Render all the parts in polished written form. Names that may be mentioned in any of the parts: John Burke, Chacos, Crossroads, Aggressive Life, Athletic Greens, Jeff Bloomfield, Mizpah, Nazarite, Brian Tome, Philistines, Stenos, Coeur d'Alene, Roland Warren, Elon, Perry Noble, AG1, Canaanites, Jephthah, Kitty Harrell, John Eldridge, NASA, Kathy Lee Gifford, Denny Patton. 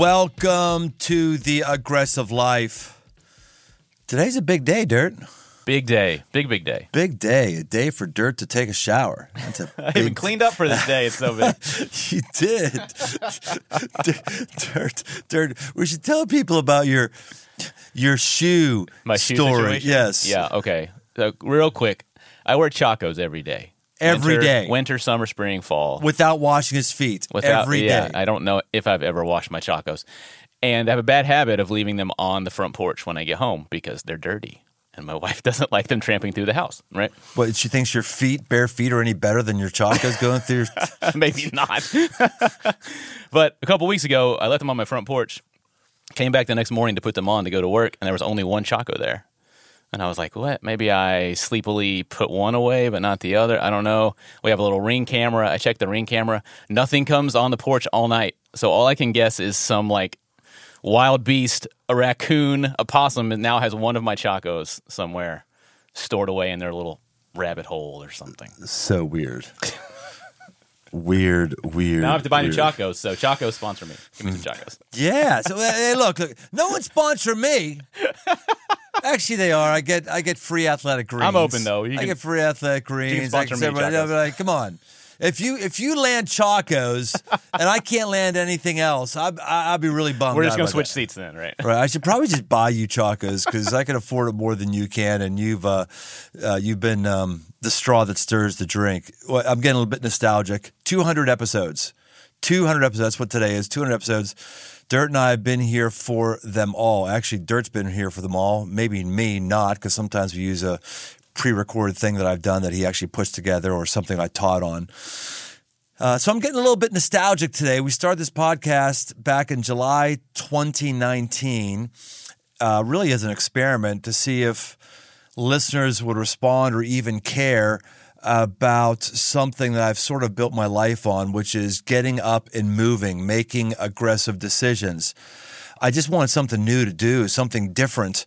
Welcome to the Aggressive Life. Today's a big day, Dirt. Big day. Big day. Big day. A day for Dirt to take a shower. That's a I even cleaned up for this day. It's so big. You did. Dirt, we should tell people about your shoe My story. Shoe situation? Yes. Yeah, okay. So real quick, I wear Chacos every day. Winter, summer, spring, fall. Without washing his feet. Every day. I don't know if I've ever washed my Chacos. And I have a bad habit of leaving them on the front porch when I get home because they're dirty. And my wife doesn't like them tramping through the house, right? What, she thinks your bare feet are any better than your Chacos going through? Maybe not. But a couple weeks ago, I left them on my front porch. Came back the next morning to put them on to go to work, and there was only one Chaco there. And I was like, what? Maybe I sleepily put one away, but not the other. I don't know. We have a little Ring camera. I checked the Ring camera. Nothing comes on the porch all night. So all I can guess is some, like, wild beast, a raccoon, a possum, and now has one of my Chacos somewhere stored away in their little rabbit hole or something. So weird. Weird. Now I have to buy new Chacos, so Chacos sponsor me. Give me some Chacos. Yeah. So, hey, look. No one sponsor me. Actually, they are. I get free Athletic Greens. I'm open though. I get free Athletic Greens. You can sponsor me, Chacos. Like, come on. If you land Chacos and I can't land anything else, I'll be really bummed. We're just gonna switch seats then, right? Right. I should probably just buy you Chacos because I can afford it more than you can, and you've been the straw that stirs the drink. Well, I'm getting a little bit nostalgic. 200 episodes. That's what today is. 200 episodes. Dirt and I have been here for them all. Actually, Dirt's been here for them all. Maybe me not, because sometimes we use a pre-recorded thing that I've done that he actually puts together or something I taught on. So I'm getting a little bit nostalgic today. We started this podcast back in July 2019, really as an experiment to see if listeners would respond or even care about something that I've sort of built my life on, which is getting up and moving, making aggressive decisions. I just wanted something new to do, something different.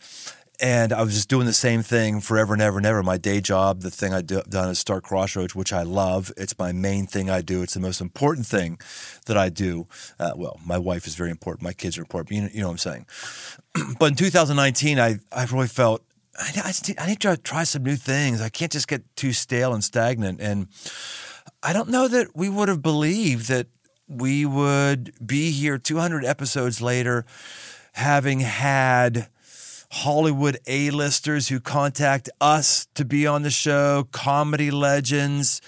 And I was just doing the same thing forever and ever and ever. My day job, the thing I've done is start Crossroads, which I love. It's my main thing I do. It's the most important thing that I do. Well, my wife is very important. My kids are important. You know what I'm saying. But in 2019, I really felt I need to try some new things. I can't just get too stale and stagnant. And I don't know that we would have believed that we would be here 200 episodes later having had Hollywood A-listers who contact us to be on the show, comedy legends,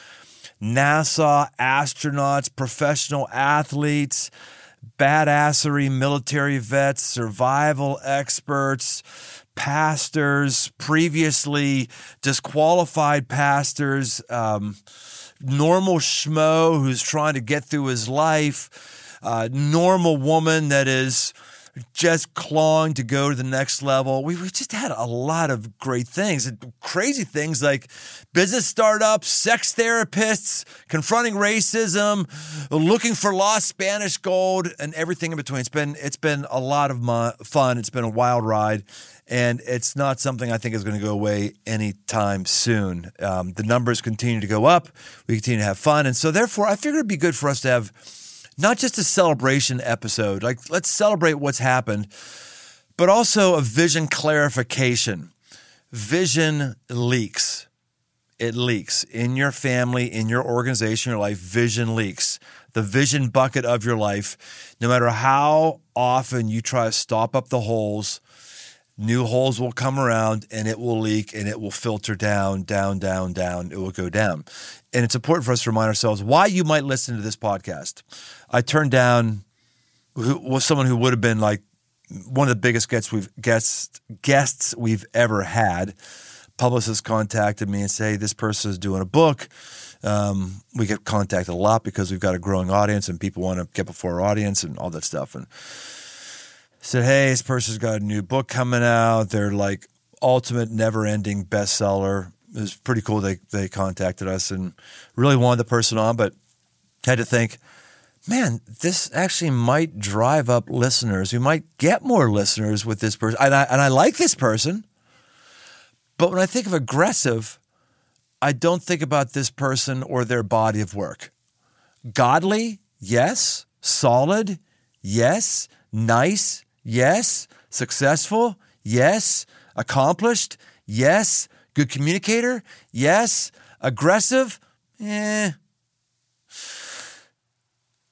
NASA astronauts, professional athletes, badassery military vets, survival experts, pastors, previously disqualified pastors, normal schmo who's trying to get through his life, normal woman that is just clawing to go to the next level. We've just had a lot of great things, and crazy things like business startups, sex therapists, confronting racism, looking for lost Spanish gold, and everything in between. It's been a lot of fun. It's been a wild ride, and it's not something I think is going to go away anytime soon. The numbers continue to go up. We continue to have fun, and so therefore I figured it'd be good for us to have not just a celebration episode, like let's celebrate what's happened, but also a vision clarification. Vision leaks. It leaks in your family, in your organization, your life. Vision leaks. The vision bucket of your life. No matter how often you try to stop up the holes, new holes will come around and it will leak and it will filter down. It will go down. And it's important for us to remind ourselves why you might listen to this podcast. I turned down someone who would have been like one of the biggest guests we've ever had. Publicists contacted me and say, this person is doing a book. We get contacted a lot because we've got a growing audience and people want to get before our audience and all that stuff. And said, hey, this person's got a new book coming out. They're like ultimate never-ending bestseller. It was pretty cool. They contacted us and really wanted the person on, but had to think, man, this actually might drive up listeners. We might get more listeners with this person. And I like this person, but when I think of aggressive, I don't think about this person or their body of work. Godly, yes. Solid, yes. Nice, yes. Successful, yes. Accomplished, yes. Good communicator, yes. Aggressive, eh.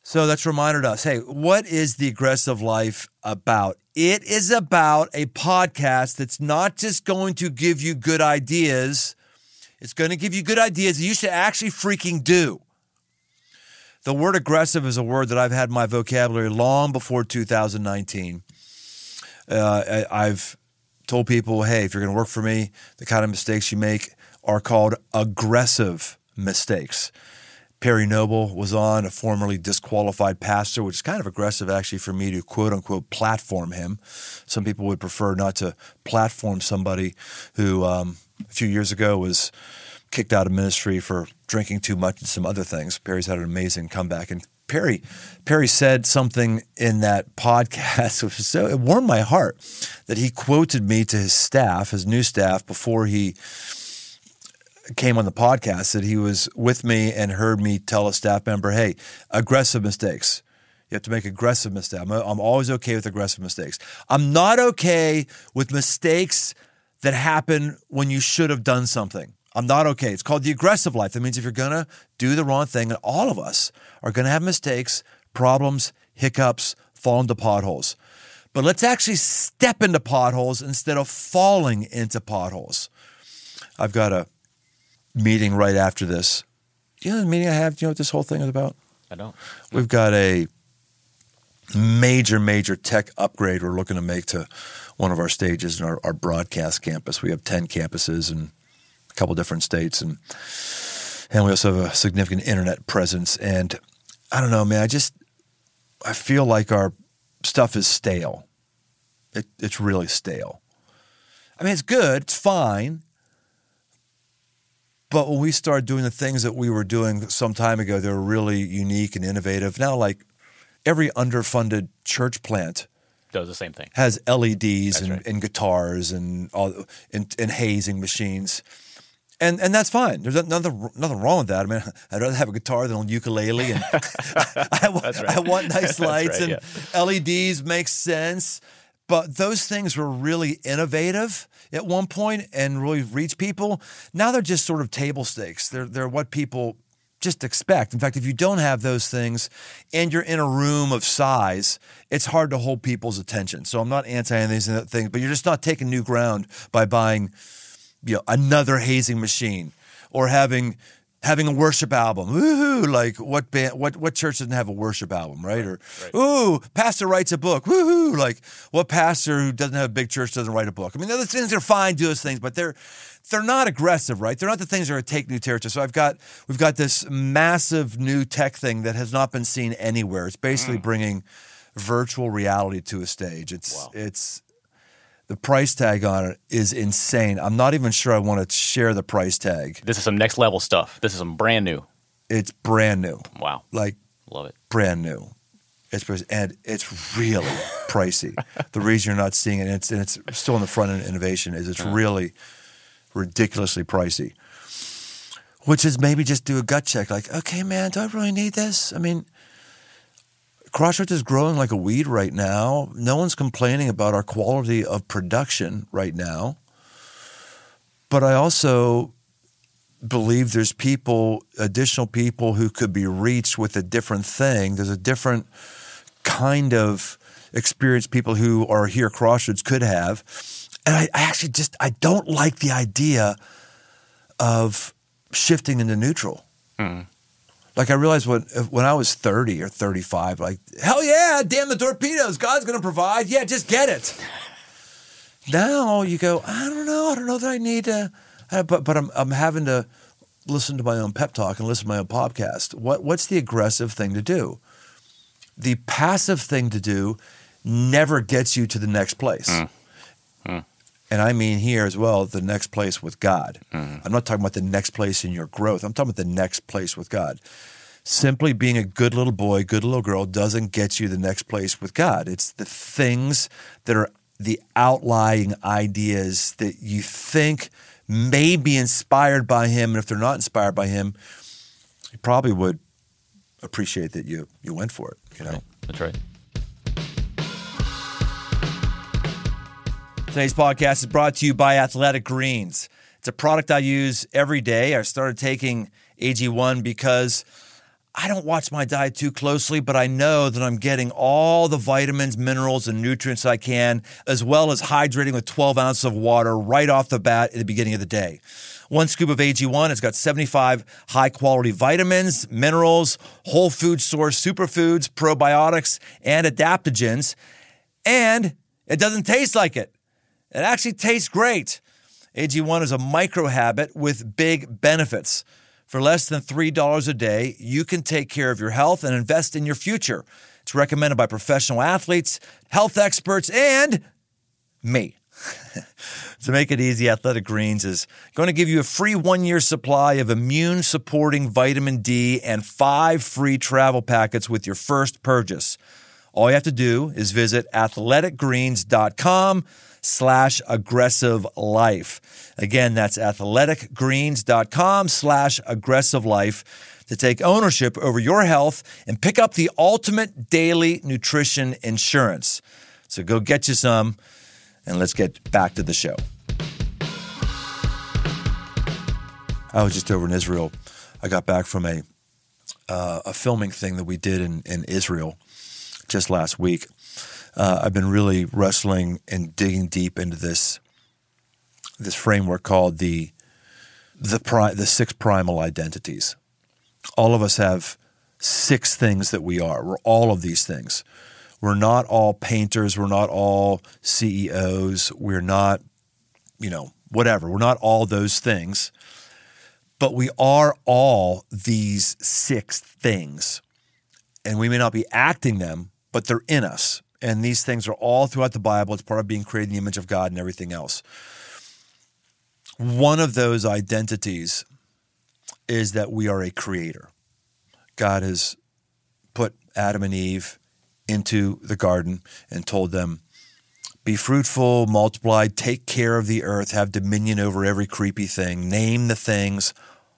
So that's reminded us, hey, what is the Aggressive Life about? It is about a podcast that's not just going to give you good ideas. It's going to give you good ideas that you should actually freaking do. The word aggressive is a word that I've had in my vocabulary long before 2019. I've told people, hey, if you're going to work for me, the kind of mistakes you make are called aggressive mistakes. Perry Noble was on, a formerly disqualified pastor, which is kind of aggressive actually for me to quote-unquote platform him. Some people would prefer not to platform somebody who a few years ago was kicked out of ministry for drinking too much and some other things. Perry's had an amazing comeback. And Perry said something in that podcast, which was so, it warmed my heart, that he quoted me to his staff, his new staff, before he came on the podcast, that he was with me and heard me tell a staff member, hey, aggressive mistakes. You have to make aggressive mistakes. I'm always okay with aggressive mistakes. I'm not okay with mistakes that happen when you should have done something. I'm not okay. It's called the aggressive life. That means if you're going to do the wrong thing, and all of us are going to have mistakes, problems, hiccups, fall into potholes. But let's actually step into potholes instead of falling into potholes. I've got a meeting right after this. Do you know the meeting I have? Do you know what this whole thing is about? I don't. We've got a major tech upgrade we're looking to make to one of our stages in our broadcast campus. We have 10 campuses in a couple different states, and we also have a significant internet presence. And I don't know, man, I feel like our stuff is stale. It's really stale. I mean, it's good, it's fine. But when we started doing the things that we were doing some time ago, they were really unique and innovative. Now, like every underfunded church plant does the same thing. Has LEDs and guitars and all and hazing machines, and that's fine. There's nothing wrong with that. I mean, I'd rather have a guitar than a ukulele. And I want nice lights LEDs make sense. But those things were really innovative at one point and really reached people. Now they're just sort of table stakes. They're what people just expect. In fact, if you don't have those things and you're in a room of size, it's hard to hold people's attention. So I'm not anti any of these things, but you're just not taking new ground by buying, another hazing machine or having a worship album. Woohoo! Like what band, what church doesn't have a worship album, right? Or ooh, pastor writes a book. Woohoo! Like what pastor who doesn't have a big church doesn't write a book? I mean, those things are fine, do those things, but they're not aggressive, right? They're not the things that are going to take new territory. So we've got this massive new tech thing that has not been seen anywhere. It's basically bringing virtual reality to a stage. It's the price tag on it is insane. I'm not even sure I want to share the price tag. This is some next level stuff. This is some brand new. It's brand new. Wow. Like, love it. Brand new. And it's really pricey. The reason you're not seeing it, and it's still in the front end innovation, is it's really ridiculously pricey. Which is maybe just do a gut check. Like, okay, man, do I really need this? I mean, Crossroads is growing like a weed right now. No one's complaining about our quality of production right now. But I also believe there's additional people who could be reached with a different thing. There's a different kind of experience people who are here at Crossroads could have. And I don't like the idea of shifting into neutral. Mm. Like I realized when I was 30 or 35, like, hell yeah, damn the torpedoes, God's going to provide. Yeah, just get it. Now you go, I don't know that I need to, but I'm having to listen to my own pep talk and listen to my own podcast. What's the aggressive thing to do? The passive thing to do never gets you to the next place. Mm. Mm. And I mean here as well, the next place with God. Mm. I'm not talking about the next place in your growth. I'm talking about the next place with God. Simply being a good little boy, good little girl doesn't get you the next place with God. It's the things that are the outlying ideas that you think may be inspired by him. And if they're not inspired by him, you probably would appreciate that you went for it. You know? That's right. Today's podcast is brought to you by Athletic Greens. It's a product I use every day. I started taking AG1 because I don't watch my diet too closely, but I know that I'm getting all the vitamins, minerals, and nutrients I can, as well as hydrating with 12 ounces of water right off the bat at the beginning of the day. One scoop of AG1 has got 75 high-quality vitamins, minerals, whole food source superfoods, probiotics, and adaptogens, and it doesn't taste like it. It actually tastes great. AG1 is a microhabit with big benefits. For less than $3 a day, you can take care of your health and invest in your future. It's recommended by professional athletes, health experts, and me. To make it easy, Athletic Greens is going to give you a free 1-year supply of immune-supporting vitamin D and 5 free travel packets with your first purchase. All you have to do is visit athleticgreens.com/aggressive life. Again, that's athleticgreens.com/aggressive life to take ownership over your health and pick up the ultimate daily nutrition insurance. So go get you some, and let's get back to the show. I was just over in Israel. I got back from a filming thing that we did in Israel just last week. I've been really wrestling and digging deep into this framework called the six primal identities. All of us have 6 things that we are. We're all of these things. We're not all painters. We're not all CEOs. We're not, whatever. We're not all those things. But we are all these 6 things. And we may not be acting them, but they're in us. And these things are all throughout the Bible. It's part of being created in the image of God and everything else. One of those identities is that we are a creator. God has put Adam and Eve into the garden and told them, be fruitful, multiply, take care of the earth, have dominion over every creepy thing, name the things,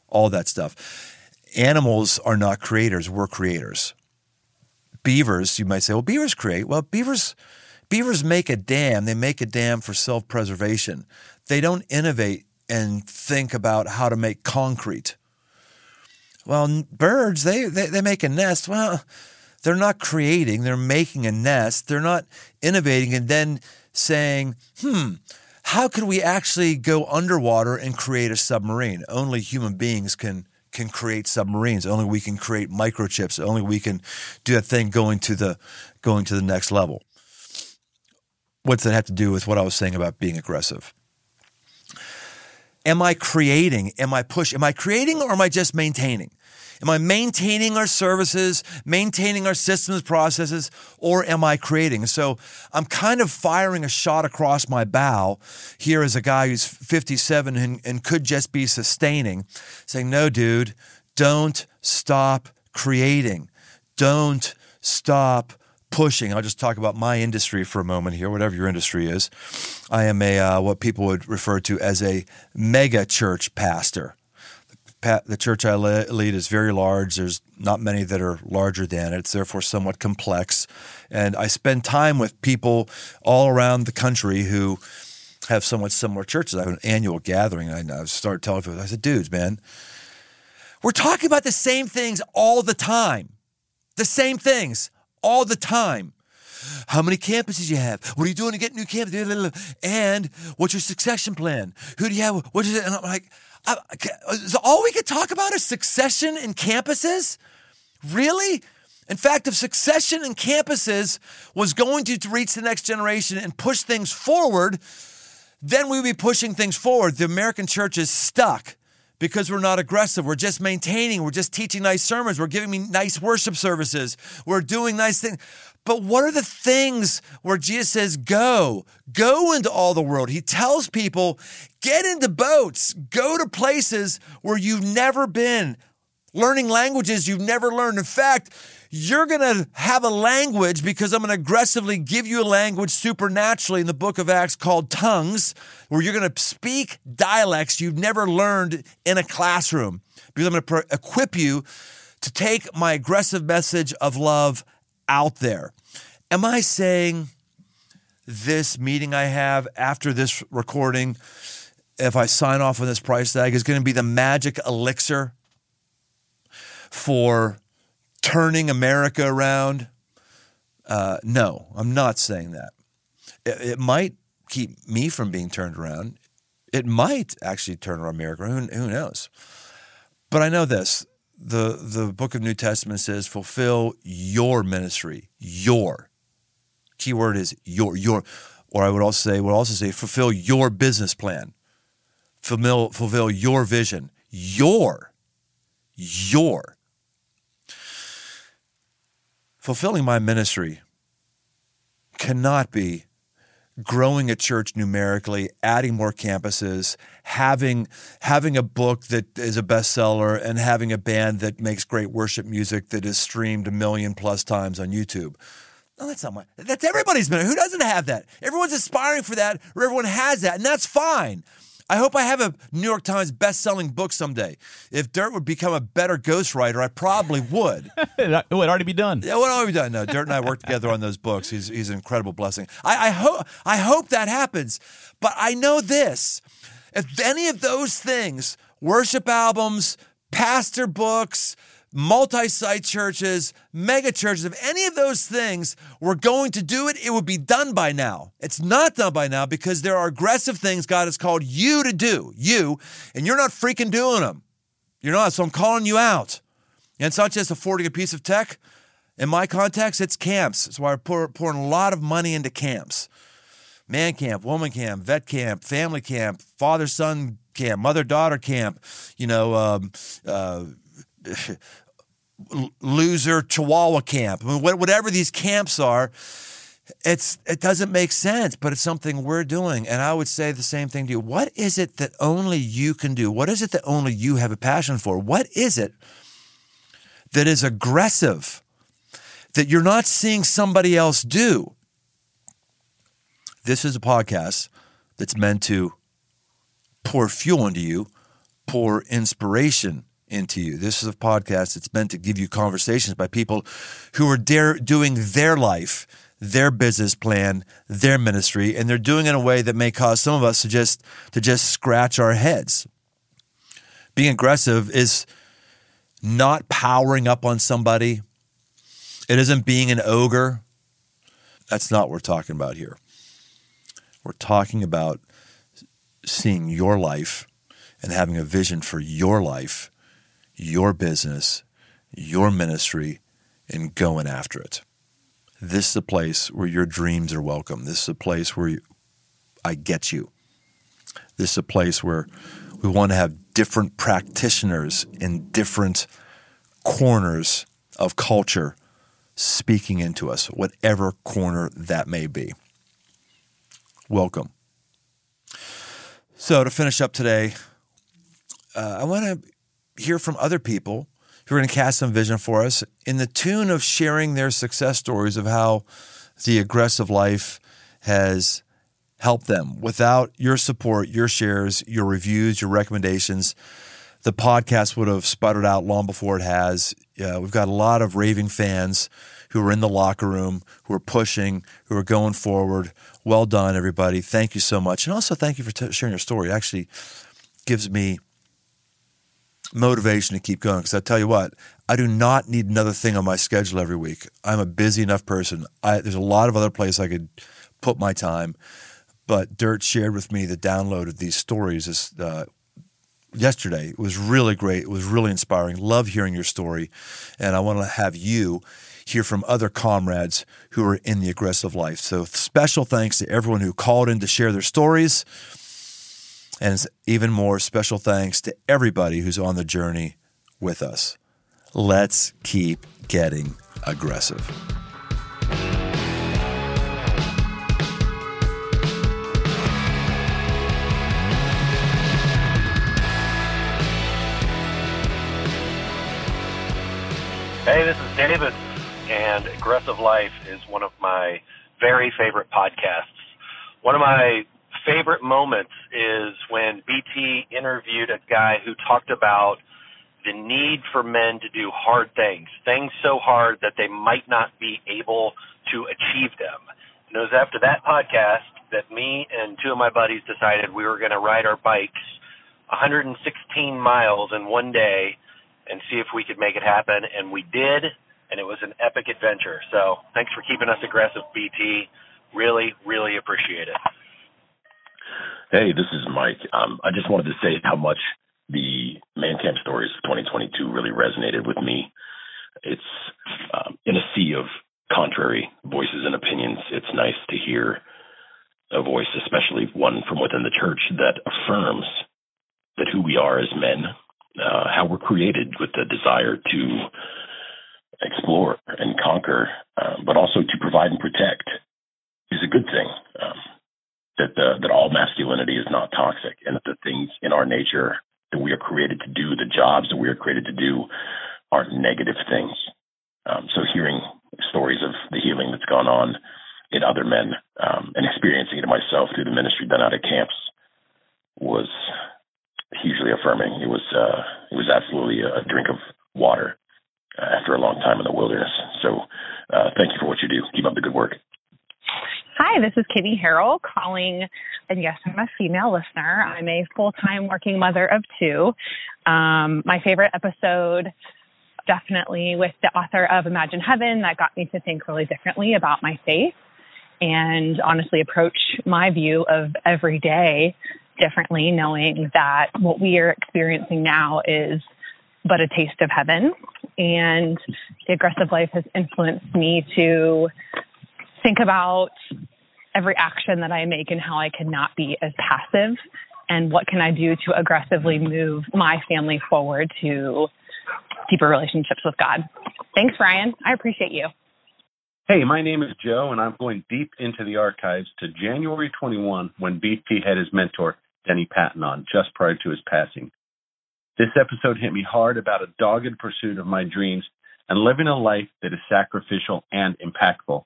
all that stuff. Animals are not creators. We're creators. Beavers, you might say, well, beavers create. Well, beavers make a dam. They make a dam for self-preservation. They don't innovate and think about how to make concrete. Well, birds, they make a nest. Well, they're not creating. They're making a nest. They're not innovating and then saying, how could we actually go underwater and create a submarine? Only human beings can create submarines. Only we can create microchips. Only we can do that thing going to the next level. What's that have to do with what I was saying about being aggressive? Am I creating? Am I pushing? Am I creating or am I just maintaining? Am I maintaining our services, maintaining our systems, processes, or am I creating? So I'm kind of firing a shot across my bow here as a guy who's 57 and could just be sustaining, saying, no, dude, don't stop creating. Don't stop pushing. I'll just talk about my industry for a moment here, whatever your industry is. I am what people would refer to as a mega church pastor. The church I lead is very large. There's not many that are larger than it. It's therefore somewhat complex. And I spend time with people all around the country who have somewhat similar churches. I have an annual gathering. I started telling people, I said, dudes, man, we're talking about the same things all the time. The same things all the time. How many campuses you have? What are you doing to get new campuses? And what's your succession plan? Who do you have? What is it? And I'm like, is all we could talk about is succession in campuses? Really? In fact, if succession in campuses was going to reach the next generation and push things forward, then we would be pushing things forward. The American church is stuck because we're not aggressive. We're just maintaining. We're just teaching nice sermons. We're giving me nice worship services. We're doing nice things. But what are the things where Jesus says, go into all the world? He tells people, get into boats, go to places where you've never been, learning languages you've never learned. In fact, you're going to have a language because I'm going to aggressively give you a language supernaturally in the book of Acts called tongues, where you're going to speak dialects you've never learned in a classroom because I'm going to equip you to take my aggressive message of love out there. Am I saying this meeting I have after this recording, if I sign off on this price tag, is going to be the magic elixir for turning America around. No, I'm not saying that. It might keep me from being turned around. It might actually turn around America. Who knows? But I know this. The book of New Testament says, fulfill your ministry, your. Key word is your. Or I would also say, fulfill your business plan. Fulfill your vision. Your. Fulfilling my ministry cannot be growing a church numerically, adding more campuses, having a book that is a bestseller, and having a band that makes great worship music that is streamed 1 million+ times on YouTube. No, that's not mine. That's everybody's ministry. Who doesn't have that? Everyone's aspiring for that, or everyone has that, and that's fine. I hope I have a New York Times best-selling book someday. If Dirt would become a better ghostwriter, I probably would. It would already be done. Yeah, it would already be done. No, Dirt and I worked together on those books. He's an incredible blessing. I hope that happens. But I know this. If any of those things, worship albums, pastor books, multi-site churches, mega churches, if any of those things were going to do it, it would be done by now. It's not done by now because there are aggressive things God has called you to do, and you're not freaking doing them. You're not, so I'm calling you out. And it's not just affording a piece of tech. In my context, it's camps. That's why I'm pouring a lot of money into camps. Man camp, woman camp, vet camp, family camp, father-son camp, mother-daughter camp, loser Chihuahua camp. I mean, whatever these camps are, it doesn't make sense, but it's something we're doing. And I would say the same thing to you. What is it that only you can do? What is it that only you have a passion for? What is it that is aggressive that you're not seeing somebody else do? This is a podcast that's meant to pour fuel into you, pour inspiration into you. This is a podcast that's meant to give you conversations by people who are doing their life, their business plan, their ministry, and they're doing it in a way that may cause some of us to just scratch our heads. Being aggressive is not powering up on somebody. It isn't being an ogre. That's not what we're talking about here. We're talking about seeing your life and having a vision for your life, your business, your ministry, and going after it. This is a place where your dreams are welcome. This is a place where I get you. This is a place where we want to have different practitioners in different corners of culture speaking into us, whatever corner that may be. Welcome. So to finish up today, I want to hear from other people who are going to cast some vision for us in the tune of sharing their success stories of how the aggressive life has helped them. Without your support, your shares, your reviews, your recommendations, the podcast would have sputtered out long before it has. We've got a lot of raving fans who are in the locker room, who are pushing, who are going forward. Well done, everybody. Thank you so much. And also thank you for sharing your story. It actually gives me motivation to keep going, because I tell you what, I do not need another thing on my schedule every week. I'm a busy enough person. There's a lot of other places I could put my time, but Dirt shared with me the download of these stories yesterday. It was really great. It was really inspiring. Love hearing your story, and I want to have you hear from other comrades who are in the aggressive life. So special thanks to everyone who called in to share their stories. And even more special thanks to everybody who's on the journey with us. Let's keep getting aggressive. Hey, this is David, and Aggressive Life is one of my very favorite podcasts. One of my favorite moments is when BT interviewed a guy who talked about the need for men to do hard things so hard that they might not be able to achieve them. And it was after that podcast that me and two of my buddies decided we were going to ride our bikes 116 miles in one day and see if we could make it happen. And we did, and it was an epic adventure. So thanks for keeping us aggressive, BT. Really, really appreciate it. Hey, this is Mike. I just wanted to say how much the Man Camp Stories of 2022 really resonated with me. It's in a sea of contrary voices and opinions. It's nice to hear a voice, especially one from within the church, that affirms that who we are as men, how we're created with the desire to explore and conquer, but also to provide and protect is a good thing. That all masculinity is not toxic, and that the things in our nature that we are created to do, the jobs that we are created to do, aren't negative things. So hearing stories of the healing that's gone on in other men and experiencing it myself through the ministry done out of camps was hugely affirming. It was absolutely a drink of water after a long time in the wilderness. So thank you for what you do. Keep up the good work. Hi, this is Kitty Harrell calling, and yes, I'm a female listener. I'm a full-time working mother of two. My favorite episode, definitely with the author of Imagine Heaven, that got me to think really differently about my faith and honestly approach my view of every day differently, knowing that what we are experiencing now is but a taste of heaven. And the Aggressive Life has influenced me to think about every action that I make and how I cannot be as passive, and what can I do to aggressively move my family forward to deeper relationships with God. Thanks, Ryan. I appreciate you. Hey, my name is Joe, and I'm going deep into the archives to January 21, when BT had his mentor, Denny Patton, on just prior to his passing. This episode hit me hard about a dogged pursuit of my dreams and living a life that is sacrificial and impactful.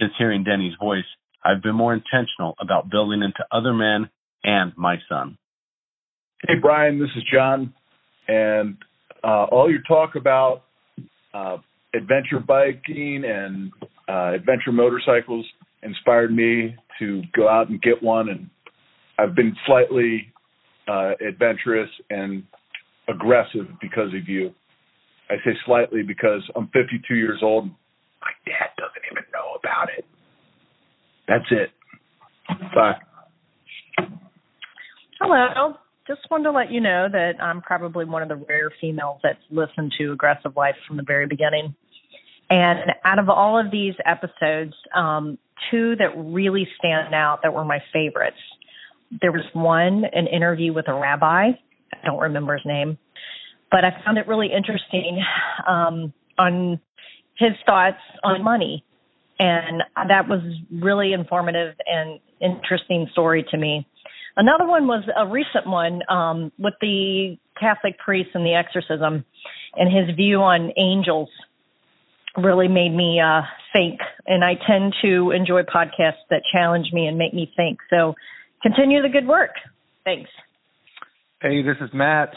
Since hearing Denny's voice, I've been more intentional about building into other men and my son. Hey, Brian, this is John. And all your talk about adventure biking and adventure motorcycles inspired me to go out and get one. And I've been slightly adventurous and aggressive because of you. I say slightly because I'm 52 years old. My dad doesn't even know about it. That's it. Bye. Hello. Just wanted to let you know that I'm probably one of the rare females that's listened to Aggressive Life from the very beginning. And out of all of these episodes, two that really stand out that were my favorites. There was one, an interview with a rabbi. I don't remember his name. But I found it really interesting on his thoughts on money. And that was really informative and interesting story to me. Another one was a recent one with the Catholic priest and the exorcism, and his view on angels really made me think. And I tend to enjoy podcasts that challenge me and make me think. So continue the good work. Thanks. Hey, this is Matt.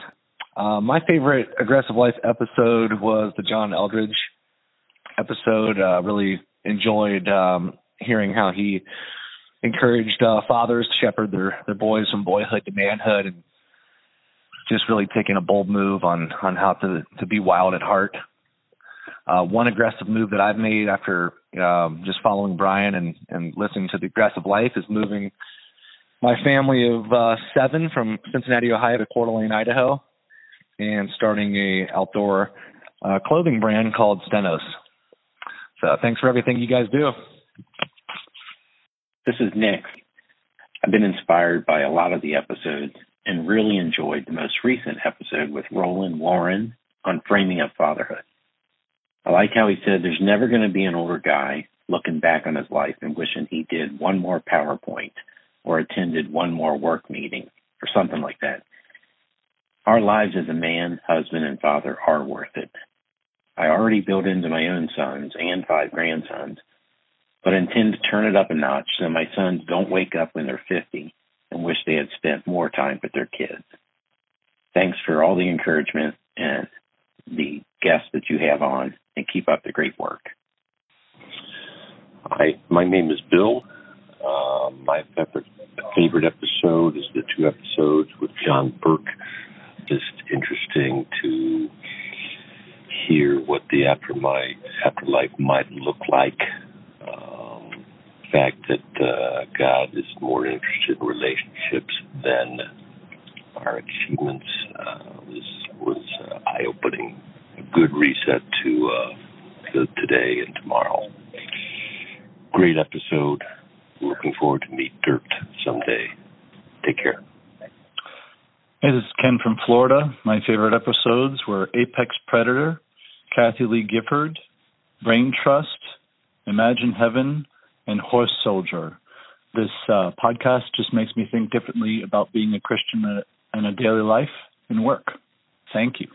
My favorite Aggressive Life episode was the John Eldridge episode. Really enjoyed hearing how he encouraged fathers to shepherd their boys from boyhood to manhood, and just really taking a bold move on how to be wild at heart. One aggressive move that I've made after just following Brian and listening to the Aggressive Life is moving my family of seven from Cincinnati, Ohio to Coeur d'Alene, Idaho, and starting a outdoor clothing brand called Stenos. So thanks for everything you guys do. This is Nick. I've been inspired by a lot of the episodes and really enjoyed the most recent episode with Roland Warren on framing up fatherhood. I like how he said there's never going to be an older guy looking back on his life and wishing he did one more PowerPoint or attended one more work meeting or something like that. Our lives as a man, husband, and father are worth it. I already built into my own sons and five grandsons, but intend to turn it up a notch so my sons don't wake up when they're 50 and wish they had spent more time with their kids. Thanks for all the encouragement and the guests that you have on, and keep up the great work. My name is Bill. My favorite episode is the two episodes with John Burke. Just interesting to hear what the afterlife might look like. The fact that God is more interested in relationships than our achievements was eye-opening. A good reset to today and tomorrow. Great episode. Looking forward to meet Dirk someday. Take care. Hey, this is Ken from Florida. My favorite episodes were Apex Predator, Kathy Lee Gifford, Brain Trust, Imagine Heaven, and Horse Soldier. This podcast just makes me think differently about being a Christian in a daily life and work. Thank you.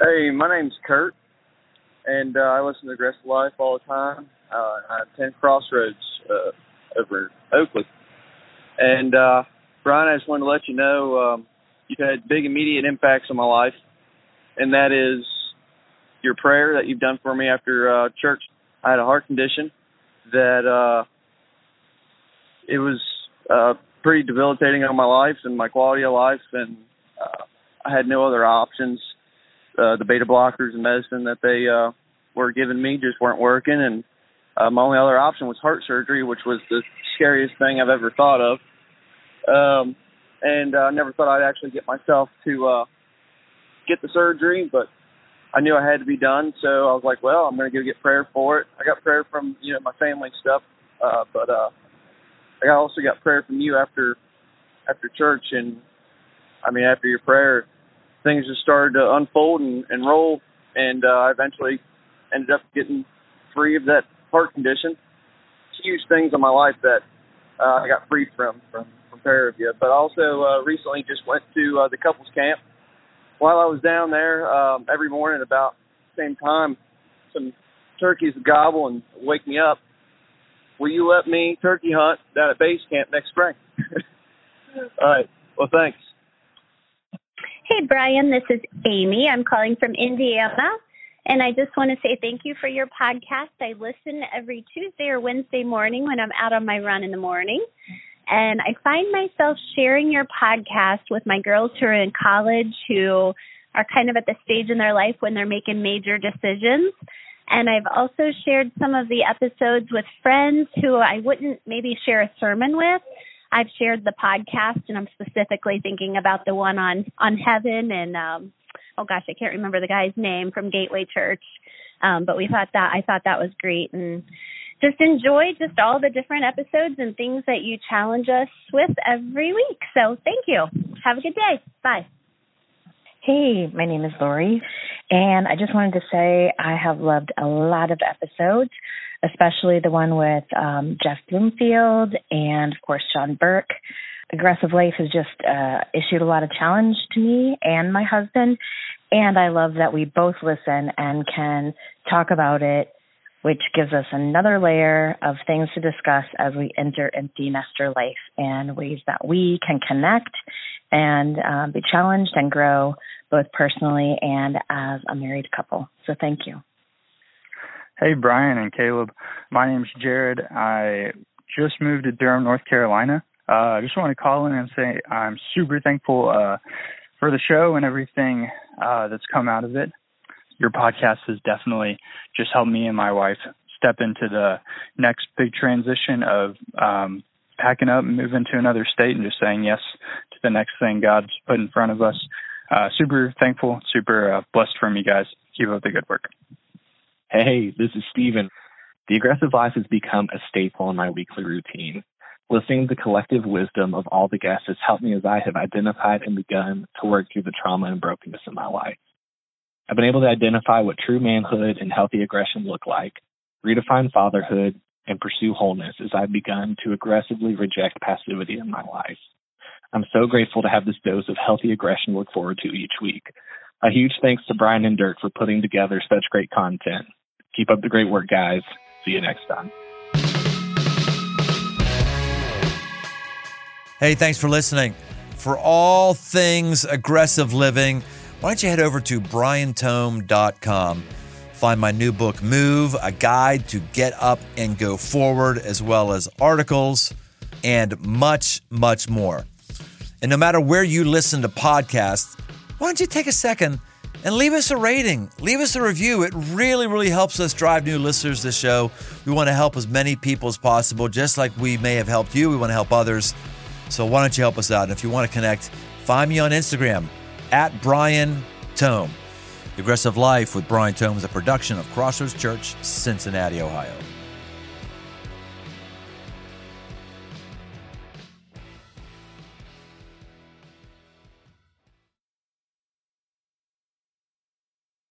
Hey, my name's Kurt, and I listen to Aggressive Life all the time. I attend Crossroads over in Oakland. And Brian, I just wanted to let you know you've had big immediate impacts on my life, and that is your prayer that you've done for me after church. I had a heart condition that it was pretty debilitating on my life and my quality of life, and I had no other options. The beta blockers and medicine that they were giving me just weren't working, and my only other option was heart surgery, which was the scariest thing I've ever thought of. And I never thought I'd actually get myself to get the surgery, but I knew I had to be done, so I was like, well, I'm going to go get prayer for it. I got prayer from, my family and stuff, but I also got prayer from you after church, and, after your prayer, things just started to unfold and roll, and I eventually ended up getting free of that heart condition. Huge things in my life that I got free from prayer of you. But I also recently just went to the couples camp. While I was down there, every morning about the same time, some turkeys would gobble and wake me up. Will you let me turkey hunt down at base camp next spring? All right. Well, thanks. Hey, Brian, this is Amy. I'm calling from Indiana, and I just want to say thank you for your podcast. I listen every Tuesday or Wednesday morning when I'm out on my run in the morning, and I find myself sharing your podcast with my girls who are in college who are kind of at the stage in their life when they're making major decisions. And I've also shared some of the episodes with friends who I wouldn't maybe share a sermon with. I've shared the podcast, and I'm specifically thinking about the one on heaven and, I can't remember the guy's name from Gateway Church. But I thought that was great, and just enjoy just all the different episodes and things that you challenge us with every week. So thank you. Have a good day. Bye. Hey, my name is Lori, and I just wanted to say I have loved a lot of episodes, especially the one with Jeff Bloomfield and, of course, John Burke. Aggressive Life has just issued a lot of challenge to me and my husband, and I love that we both listen and can talk about it, which gives us another layer of things to discuss as we enter empty nester life and ways that we can connect and be challenged and grow both personally and as a married couple. So thank you. Hey, Brian and Caleb. My name's Jared. I just moved to Durham, North Carolina. I just want to call in and say I'm super thankful for the show and everything that's come out of it. Your podcast has definitely just helped me and my wife step into the next big transition of packing up and moving to another state and just saying yes to the next thing God's put in front of us. Super thankful, super blessed from you guys. Keep up the good work. Hey, this is Steven. The Aggressive Life has become a staple in my weekly routine. Listening to the collective wisdom of all the guests has helped me as I have identified and begun to work through the trauma and brokenness in my life. I've been able to identify what true manhood and healthy aggression look like, redefine fatherhood, and pursue wholeness as I've begun to aggressively reject passivity in my life. I'm so grateful to have this dose of healthy aggression to look forward to each week. A huge thanks to Brian and Dirk for putting together such great content. Keep up the great work, guys. See you next time. Hey, thanks for listening. For all things aggressive living, why don't you head over to briantome.com. Find my new book, Move, a guide to get up and go forward, as well as articles and much, much more. And no matter where you listen to podcasts, why don't you take a second and leave us a rating, leave us a review. It really, really helps us drive new listeners to the show. We want to help as many people as possible, just like we may have helped you. We want to help others. So why don't you help us out? And if you want to connect, find me on Instagram, @BrianTome. Aggressive Life with Brian Tome is a production of Crossroads Church, Cincinnati, Ohio.